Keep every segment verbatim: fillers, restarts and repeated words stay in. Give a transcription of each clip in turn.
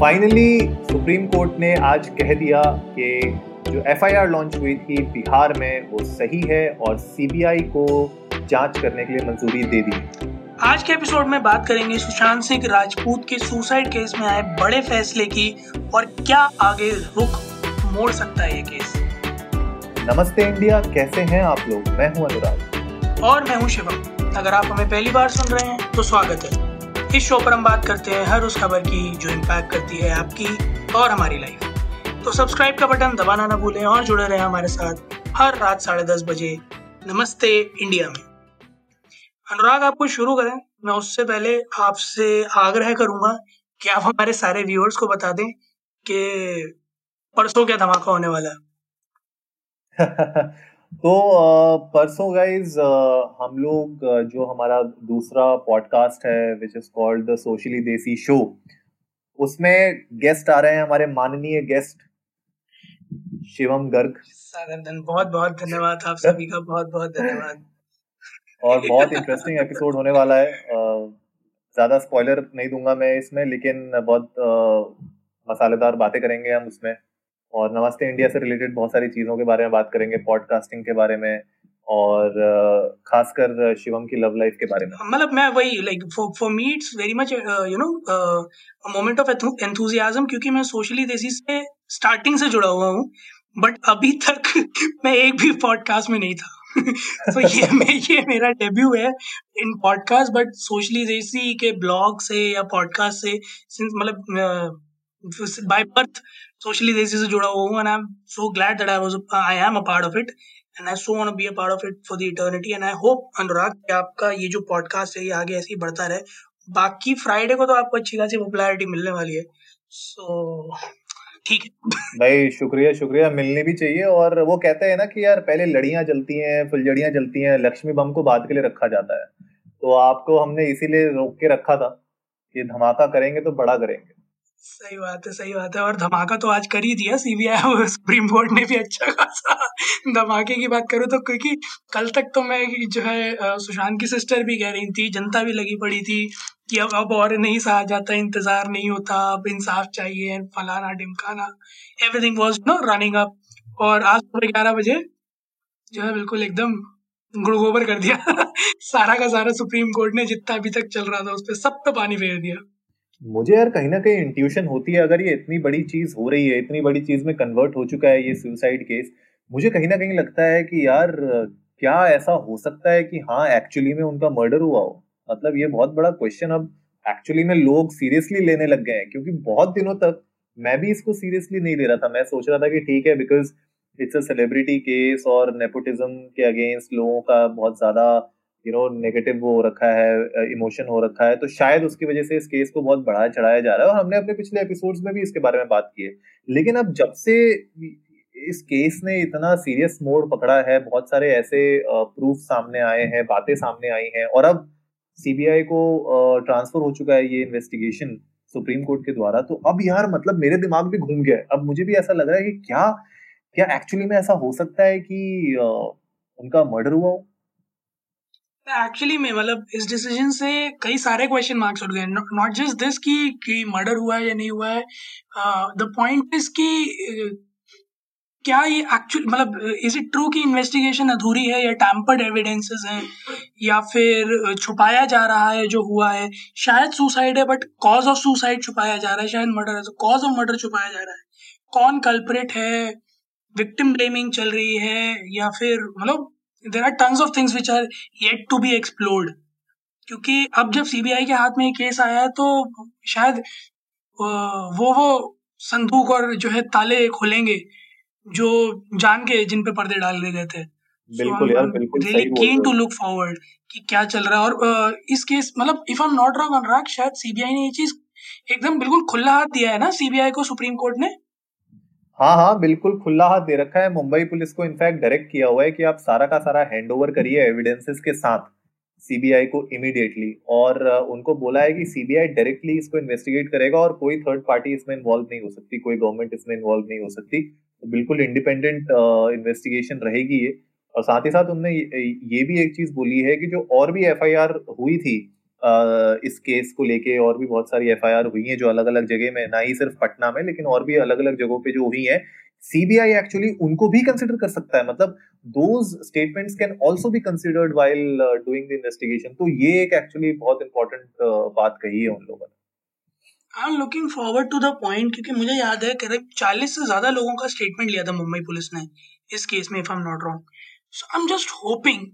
Finally supreme court ने आज कह दिया कि जो एफ आई आर लॉन्च हुई थी बिहार में वो सही है और सी बी आई को जांच करने के लिए मंजूरी दे दी। आज के एपिसोड में बात करेंगे सुशांत सिंह राजपूत के सुसाइड केस में आए बड़े फैसले की और क्या आगे रुख मोड़ सकता है ये केस। नमस्ते इंडिया, कैसे हैं आप लोग? मैं हूं अनुराग और मैं हूं शिवम। अगर आप हमें पहली बार सुन रहे हैं तो स्वागत है। इस शो पर हम बात करते हैं हर उस खबर की जो इम्पैक्ट करती है आपकी और हमारी लाइफ। तो सब्सक्राइब का बटन दबाना ना भूलें और जुड़े रहें हमारे साथ हर रात साढ़े दस बजे नमस्ते इंडिया में। अनुराग, आपको शुरू करें, मैं उससे पहले आपसे आग्रह करूंगा कि आप हमारे सारे व्यूअर्स को बता दें कि परसों क्या धमाका होने वाला है। तो परसों गाइज हम लोग जो हमारा दूसरा पॉडकास्ट है which is called the socially देसी शो, उसमें गेस्ट आ रहे हैं हमारे माननीय गेस्ट शिवम गर्ग। बहुत बहुत धन्यवाद आप सभी का, बहुत बहुत धन्यवाद। और बहुत इंटरेस्टिंग एपिसोड होने वाला है। ज्यादा स्पॉइलर नहीं दूंगा मैं इसमें, लेकिन बहुत मसालेदार बातें करेंगे हम उसमें और नमस्ते इंडिया से रिलेटेड बहुत सारी चीज़ों के बारे में बात करेंगे, पॉडकास्टिंग के बारे में और खासकर शिवम की लव लाइफ के बारे में। मतलब मैं वही like for me it's very much you know a moment of enthusiasm, क्योंकि मैं सोशली देसी से स्टार्टिंग से जुड़ा हुआ हूँ बट अभी तक मैं एक भी पॉडकास्ट में नहीं था। तो ये मैं ये मेरा डेब्यू है इन पॉडकास्ट, बट सोशली देसी के ब्लॉग से या पॉडकास्ट से सिंस मतलब by birth socially desi se जुड़ा हुआ हूँ and I'm so glad that I was I am a part of it and I so want to be a part of it for the eternity and I hope अनुराग कि आपका ये जो podcast है ये आगे ऐसे ही बढ़ता रहे। बाकी फ्राइडे को तो आपको अच्छी खासी पॉपुलैरिटी मिलने वाली है, सो ठीक है भाई, शुक्रिया शुक्रिया, मिलनी भी चाहिए। और वो कहते हैं ना कि यार पहले लड़ियाँ जलती हैं, फुलझड़ियाँ जलती हैं, लक्ष्मी बम को बाद के लिए रखा जाता है, तो आपको हमने इसीलिए रोक के रखा था कि धमाका करेंगे तो बड़ा करेंगे। सही बात है, सही बात है। और धमाका तो आज कर ही दिया, सी बी आई और सुप्रीम कोर्ट ने भी अच्छा खासा। धमाके की बात करूँ तो क्योंकि कल तक तो मैं जो है सुशांत की सिस्टर भी कह रही थी, जनता भी लगी पड़ी थी कि अब अब और नहीं सहा जाता, इंतजार नहीं होता, अब इंसाफ चाहिए, फलाना ढिमकाना, everything was no running up. और आज सुबह ग्यारह बजे जो है बिल्कुल एकदम गुड़गोबर कर दिया। सारा का सारा सुप्रीम कोर्ट ने जितना अभी तक चल रहा था उस पर सब पे पानी फेर दिया। मुझे यार कहीं ना कहीं इंट्यूशन होती है, अगर ये इतनी बड़ी चीज़ हो रही है, इतनी बड़ी चीज़ में कन्वर्ट हो चुका है ये सुसाइड केस, मुझे कहीं ना कहीं लगता है कि यार क्या ऐसा हो सकता है कि हाँ एक्चुअली में उनका मर्डर हुआ हो। मतलब ये बहुत बड़ा क्वेश्चन अब एक्चुअली में लोग सीरियसली लेने लग गए हैं, क्योंकि बहुत दिनों तक मैं भी इसको सीरियसली नहीं ले रहा था। मैं सोच रहा था कि ठीक है because it's a celebrity case और नेपोटिज्म के अगेंस्ट लोगों का बहुत ज़्यादा यू नो नेगेटिव वो हो रखा है, इमोशन हो रखा है, तो शायद उसकी वजह से इस केस को बहुत बढ़ाया चढ़ाया जा रहा है और हमने अपने पिछले एपिसोड्स में भी इसके बारे में बात की है। लेकिन अब जब से इस केस ने इतना सीरियस मोड़ पकड़ा है, बहुत सारे ऐसे प्रूफ सामने आए हैं, बातें सामने आई हैं और अब सीबीआई को ट्रांसफर हो चुका है ये इन्वेस्टिगेशन सुप्रीम कोर्ट के द्वारा, तो अब यार मतलब मेरे दिमाग भी घूम गया है। अब मुझे भी ऐसा लग रहा है कि क्या क्या एक्चुअली में ऐसा हो सकता है कि उनका मर्डर हुआ हो एक्चुअली में। मतलब इस डिसीजन से कई सारे क्वेश्चन मार्क्स उठ गए, नॉट जस्ट दिस कि कि मर्डर हुआ है या नहीं हुआ है। द पॉइंट इज कि क्या ये एक्चुअली मतलब इज इट ट्रू कि इन्वेस्टिगेशन अधूरी है या टैम्पर्ड एविडेंसेस हैं या फिर छुपाया जा रहा है जो हुआ है। शायद सुसाइड है बट कॉज ऑफ सुसाइड छुपाया जा रहा है, शायद मर्डर है तो कॉज ऑफ मर्डर छुपाया जा रहा है। कौन कल्प्रेट है, विक्टिम ब्लेमिंग चल रही है या फिर मतलब There are tons of things which are yet to be explored, क्योंकि अब जब सीबीआई के हाथ में ये केस आया है तो शायद वो वो संदूक और जो है ताले खोलेंगे जो जान के जिन पे पर्दे डाल दिए गए थे। बिल्कुल यार, बिल्कुल सही बोल रहे हो। Keen to look forward कि क्या चल रहा है। और इस केस मतलब if I am not wrong Anurag, शायद सीबीआई ने ये चीज एकदम बिल्कुल खुला हाथ दिया है ना सीबीआई को सुप्रीम कोर्ट ने। हाँ हाँ बिल्कुल खुला हाथ दे रखा है। मुंबई पुलिस को इनफैक्ट डायरेक्ट किया हुआ है कि आप सारा का सारा हैंडओवर करिए एविडेंसेस के साथ सीबीआई को इमीडिएटली, और उनको बोला है कि सीबीआई डायरेक्टली इसको इन्वेस्टिगेट करेगा और कोई थर्ड पार्टी इसमें इन्वॉल्व नहीं हो सकती, कोई गवर्नमेंट इसमें इन्वॉल्व नहीं हो सकती। तो बिल्कुल इंडिपेंडेंट इन्वेस्टिगेशन रहेगी ये। और साथ ही साथ उनने ये भी एक चीज़ बोली है कि जो और भी एफ आई आर हुई थी इस केस को लेके और भी बहुत सारी एफआईआर हुई हैं जो अलग अलग जगह में, ना ही सिर्फ पटना में लेकिन और भी अलग अलग जगहों पे जो हुई है, सीबीआई एक्चुअली उनको भी कंसिडर कर सकता है. मतलब those statements can also be considered while doing the investigation. तो ये एक एक्चुअली बहुत इंपॉर्टेंट बात कही है उन लोगों ने. I am looking forward to the point, क्योंकि मुझे याद है करीब चालीस से ज्यादा लोगों का स्टेटमेंट लिया था मुंबई पुलिस ने इस केस में, if I am not wrong. So I am just hoping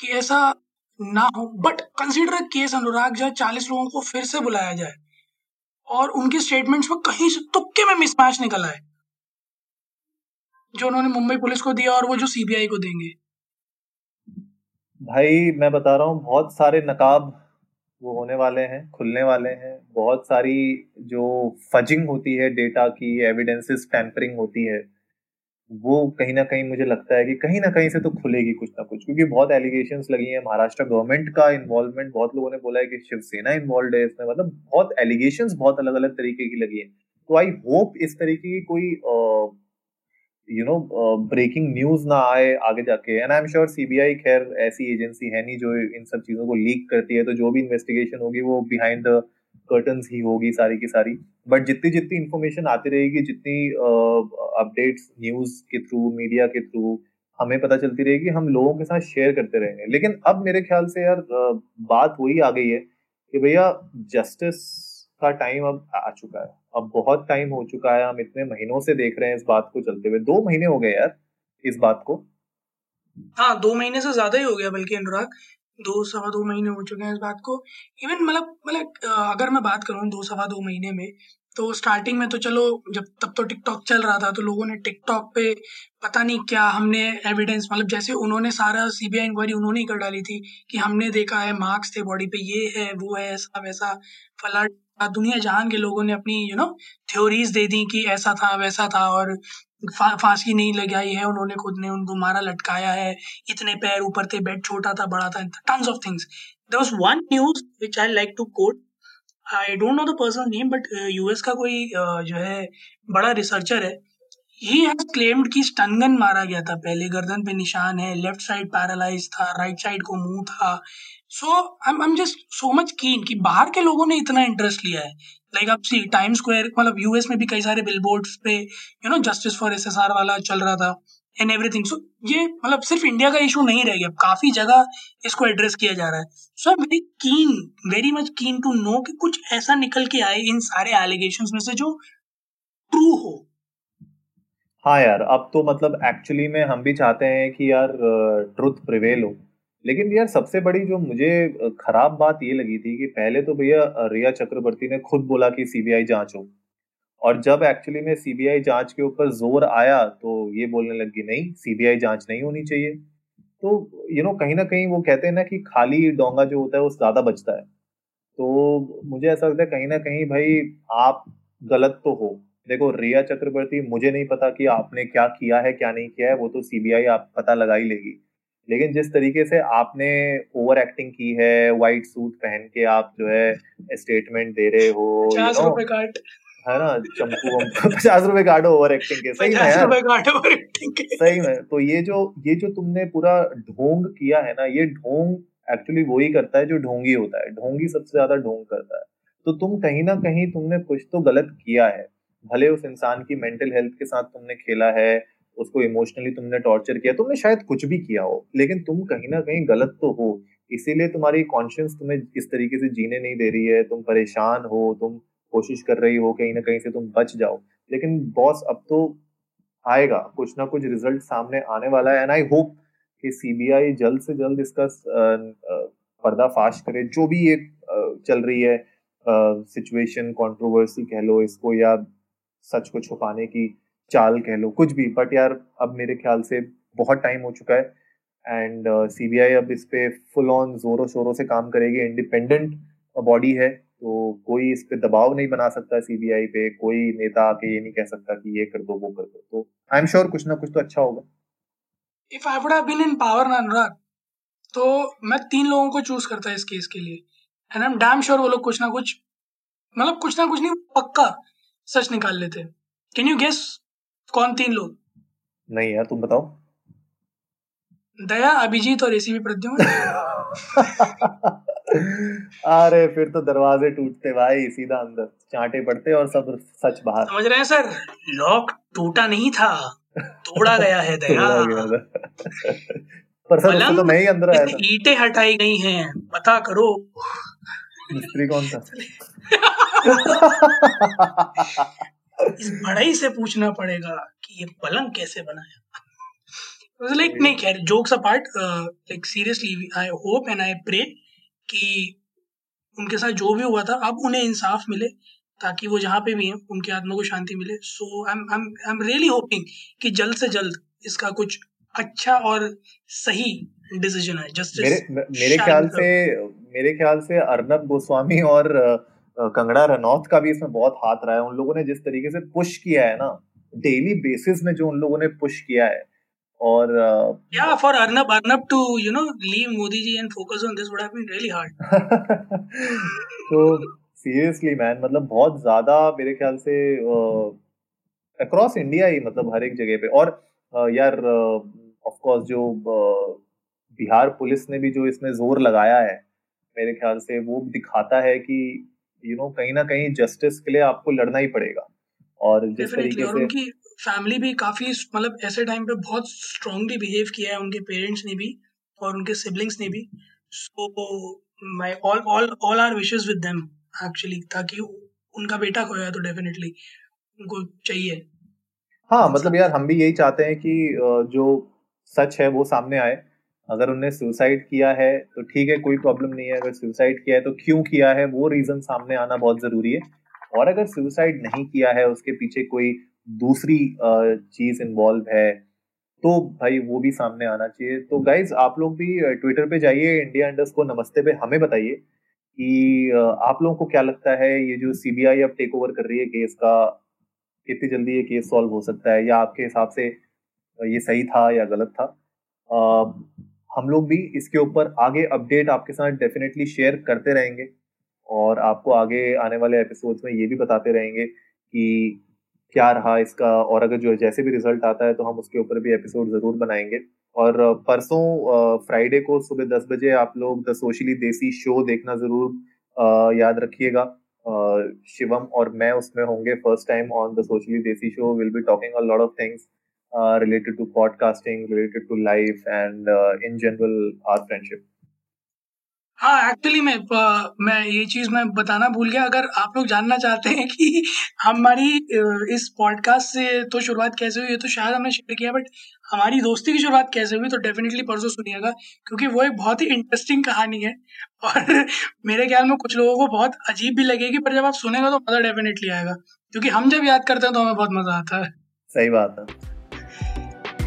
कि ऐसा ना हो, but consider a case Anurag जहाँ चालीस लोगों को फिर से बुलाया जाए और उनके स्टेटमेंट्स में कहीं से तुक्के में मिसमैच निकल आए जो उन्होंने मुंबई पुलिस को दिया और वो जो सीबीआई को देंगे. भाई मैं बता रहा हूँ बहुत सारे नकाब वो होने वाले हैं, खुलने वाले हैं. बहुत सारी जो फजिंग होती है डेटा की, एविडेंसेस टैम्परिंग होती है, वो कहीं ना कहीं मुझे लगता है कि कहीं ना कहीं से तो खुलेगी कुछ ना कुछ, क्योंकि बहुत एलिगेशंस लगी हैं. महाराष्ट्र गवर्नमेंट का इन्वॉल्वमेंट, बहुत लोगों ने बोला है कि शिवसेना इन्वॉल्व है इसमें. मतलब बहुत एलिगेशंस बहुत अलग अलग तरीके की लगी है. तो आई होप इस तरीके की कोई यू नो ब्रेकिंग न्यूज ना आए आगे जाके. And I am sure CBI खैर ऐसी एजेंसी है नहीं जो इन सब चीजों को लीक करती है, तो जो भी इन्वेस्टिगेशन होगी वो बिहाइंड द कर्टन्स ही होगी सारी की सारी. बट जितनी जितनी इन्फॉर्मेशन आती रहेगी, जितनी अपडेट्स न्यूज के थ्रू, मीडिया के थ्रू हमें पता चलती रहेगी, हम लोगों के साथ शेयर करते रहेंगे. लेकिन अब मेरे ख्याल से यार uh, बात वही आ गई है कि भैया जस्टिस का टाइम अब आ चुका है. अब बहुत टाइम हो चुका है, हम इतने महीनों से देख रहे हैं इस बात को चलते हुए. दो महीने हो गए यार इस बात को. हाँ, दो महीने से ज्यादा ही हो गया बल्कि अनुराग, दो सवा दो महीने हो चुके हैं इस बात को. इवन मतलब मतलब अगर मैं बात करूँ दो सवा दो महीने में, तो स्टार्टिंग में तो चलो जब तब तो टिकटॉक चल रहा था, तो लोगों ने टिकटॉक पे पता नहीं क्या हमने एविडेंस, मतलब जैसे उन्होंने सारा सीबीआई इंक्वायरी उन्होंने ही कर डाली थी कि हमने देखा है मार्क्स थे बॉडी पे, ये है वो है, ऐसा वैसा फला. दुनिया जहान के लोगों ने अपनी यू नो थ्योरीज दे दी कि ऐसा था वैसा था और फांसी नहीं लगाई है उन्होंने, खुद ने उनको मारा लटकाया है, इतने पैर ऊपर थे, बेड छोटा था बड़ा था, tons of things. There was one news which I like to quote. I don't know the person's name, but U S का कोई जो है बड़ा रिसर्चर है, he has claimed कि स्टनगन मारा गया था पहले, गर्दन पे निशान है, लेफ्ट साइड पैरालाइज था, राइट साइड को मुंह था. So I'm I'm just so much keen कि बाहर के लोगों ने इतना इंटरेस्ट लिया है. लाइक आप सी टाइम स्क्वायर, मतलब यूएस में भी कई सारे बिलबोर्ड्स पे you know justice for SSR वाला चल रहा था एंड एवरीथिंग. सो ये मतलब सिर्फ इंडिया का इशू नहीं रह गया, काफी जगह इसको एड्रेस किया जा रहा है. So I am very keen, very much keen to know कि कुछ ऐसा निकल के आए इन सारे एलिगेशंस में से जो ट्रू हो. हाँ यार, अब तो मतलब एक्चुअली में हम भी चाहते हैं कि यार ट्रुथ प्रिवेल हो. लेकिन यार सबसे बड़ी जो मुझे खराब बात ये लगी थी कि पहले तो भैया रिया चक्रवर्ती ने खुद बोला कि सीबीआई जांच हो, और जब एक्चुअली में सीबीआई जांच के ऊपर जोर आया तो ये बोलने लगी नहीं सीबीआई जांच नहीं होनी चाहिए. तो यू नो कहीं ना कहीं वो कहते हैं ना कि खाली डोंगा जो होता है वो ज्यादा बचता है. तो मुझे ऐसा लगता है कहीं ना कहीं भाई आप गलत तो हो. देखो रिया चक्रवर्ती, मुझे नहीं पता कि आपने क्या किया है क्या नहीं किया है, वो तो सीबीआई आप पता लगा ही लेगी. लेकिन जिस तरीके से आपने ओवर एक्टिंग की है, व्हाइट सूट पहन के आप जो है स्टेटमेंट दे रहे हो, पचास रुपए काट है ना चंपू, पचास रुपए काटो ओवर एक्टिंग के. सही है यार, सही में. तो ये जो ये जो तुमने पूरा ढोंग किया है ना, ये ढोंग एक्चुअली वही करता है जो ढोंगी होता है. ढोंगी सबसे ज्यादा ढोंग करता है. तो तुम कहीं ना कहीं तुमने कुछ तो गलत किया है, भले उस इंसान की मेंटल हेल्थ के साथ तुमने खेला है, उसको इमोशनली तुमने टॉर्चर किया, तुमने शायद कुछ भी किया हो, लेकिन तुम कहीं ना कहीं गलत तो हो. इसीलिए तुम्हारी कॉन्शियंस तुम्हें इस तरीके से जीने नहीं दे रही है. तुम परेशान हो, तुम कोशिश कर रही हो कहीं ना कहीं से तुम बच जाओ. लेकिन बॉस अब तो आएगा कुछ ना कुछ रिजल्ट सामने आने वाला है. एंड आई होप कि सीबीआई जल्द से जल्द इसका पर्दाफाश करे, जो भी ये चल रही है सिचुएशन, कॉन्ट्रोवर्सी कह लो इसको, या सच को छुपाने की चाल कह लो, कुछ भी. बट यार अब मेरे ख्याल से बहुत टाइम हो चुका है एंड सीबीआई अब इस पे फुल ऑन जोरों शोरों से काम करेगी. इंडिपेंडेंट बॉडी है तो कोई इस पे दबाव नहीं बना सकता सीबीआई पे, कोई नेता आके ये नहीं कह सकता कि ये कर दो वो कर दो. तो आई एम श्योर कुछ ना कुछ तो अच्छा होगा. If I would have been in power ना अनुराग, तो मैं तीन लोगों को चूज करता इस केस के लिए and I am damn sure वो लोग कुछ ना कुछ, मतलब कुछ ना कुछ नहीं पक्का सच निकाल लेते. कैन यू गेस कौन तीन लोग? नहीं यार तुम बताओ. दया, अभिजीत और एसीबी प्रद्युम्न. अरे फिर तो दरवाजे टूटते भाई, सीधा अंदर चांटे पड़ते और सब सच बाहर। समझ रहे हैं सर, लॉक टूटा नहीं था, तोड़ा गया है दया। पर सर उसको तो मैं ही अंदर आया था। ईंटें हटाई गई हैं, पता करो मिस्त्री कौन था। इस बड़ाई से पूछना पड़ेगा कि ये पलंग कैसे बनाया। लाइक like, नहीं खैर jokes apart, like seriously I hope and I pray कि उनके साथ जो भी हुआ था अब उन्हें इंसाफ मिले, ताकि वो जहाँ पे भी हैं उनकी आत्मा को शांति मिले। So I am I am really hoping कि जल्द से जल्द इसका कुछ अच्छा और सही डिसीजन है। जस्टिस मेरे, मेरे ख्याल से मेरे ख्याल से अर्नब गोस्वामी और कंगना रनौत का भी इसमें बहुत हाथ रहा है। उन लोगों ने जिस तरीके से पुश किया है ना, डेली बेसिस में जो उन लोगों ने पुश किया है, और या for Arnab Arnab to you know leave Modi ji and focus on this would have been really hard. तो सीरियसली मैन, मतलब बहुत ज्यादा मेरे ख्याल से अक्रॉस इंडिया ही, मतलब हर एक जगह पे। और uh, यार ऑफ कोर्स uh, जो uh, बिहार पुलिस ने भी जो इसमें जोर लगाया है, मेरे ख्याल से वो दिखाता है कि यू नो कहीं ना कहीं जस्टिस के लिए आपको लड़ना ही पड़ेगा। और जिस तरीके से उनकी फैमिली भी काफी, मतलब ऐसे टाइम पे बहुत स्ट्रांगली बिहेव किया है, उनके पेरेंट्स ने भी और उनके सिबलिंग्स ने भी। So my all all all are wishes with them actually, ताकि उनका बेटा खोया तो डेफिनेटली उनको चाहिए। हाँ मतलब यार हम भी यही चाहते हैं कि जो सच है वो सामने आए। अगर उन्होंने सुसाइड किया है तो ठीक है, कोई प्रॉब्लम नहीं है। अगर सुसाइड किया है तो क्यों किया है, वो रीजन सामने आना बहुत जरूरी है। और अगर सुसाइड नहीं किया है, उसके पीछे कोई दूसरी चीज इन्वॉल्व है, तो भाई वो भी सामने आना चाहिए। तो गाइज आप लोग भी ट्विटर पे जाइए, इंडिया अंडरस्कोर नमस्ते पे हमें बताइए कि आप लोगों को क्या लगता है, ये जो सीबीआई अब टेक ओवर कर रही है केस का, कितनी जल्दी ये केस सॉल्व हो सकता है, या आपके हिसाब से ये सही था या गलत था। आ, हम लोग भी इसके ऊपर आगे अपडेट आपके साथ डेफिनेटली शेयर करते रहेंगे, और आपको आगे आने वाले एपिसोड्स में ये भी बताते रहेंगे कि क्या रहा इसका। और अगर जो जैसे भी रिजल्ट आता है तो हम उसके ऊपर भी एपिसोड जरूर बनाएंगे। और परसों फ्राइडे को सुबह दस बजे आप लोग द सोशली देसी शो देखना जरूर याद रखिएगा। शिवम और मैं उसमें होंगे first time on the socially देसी show. Will be talking a lot of things related to podcasting, related to life and in general our friendship. हाँ एक्चुअली मैं मैं ये चीज़ मैं बताना भूल गया। अगर आप लोग जानना चाहते हैं कि हमारी इस पॉडकास्ट से तो शुरुआत कैसे हुई है, तो शायद हमने शेयर किया, बट हमारी दोस्ती की शुरुआत कैसे हुई तो डेफिनेटली परसों सुनिएगा, क्योंकि वो एक बहुत ही इंटरेस्टिंग कहानी है। और मेरे ख्याल में कुछ लोगों को बहुत अजीब भी लगेगी, पर जब आप सुनेगा तो मज़ा डेफिनेटली आएगा, क्योंकि हम जब याद करते हैं तो हमें बहुत मज़ा आता है। सही बात है।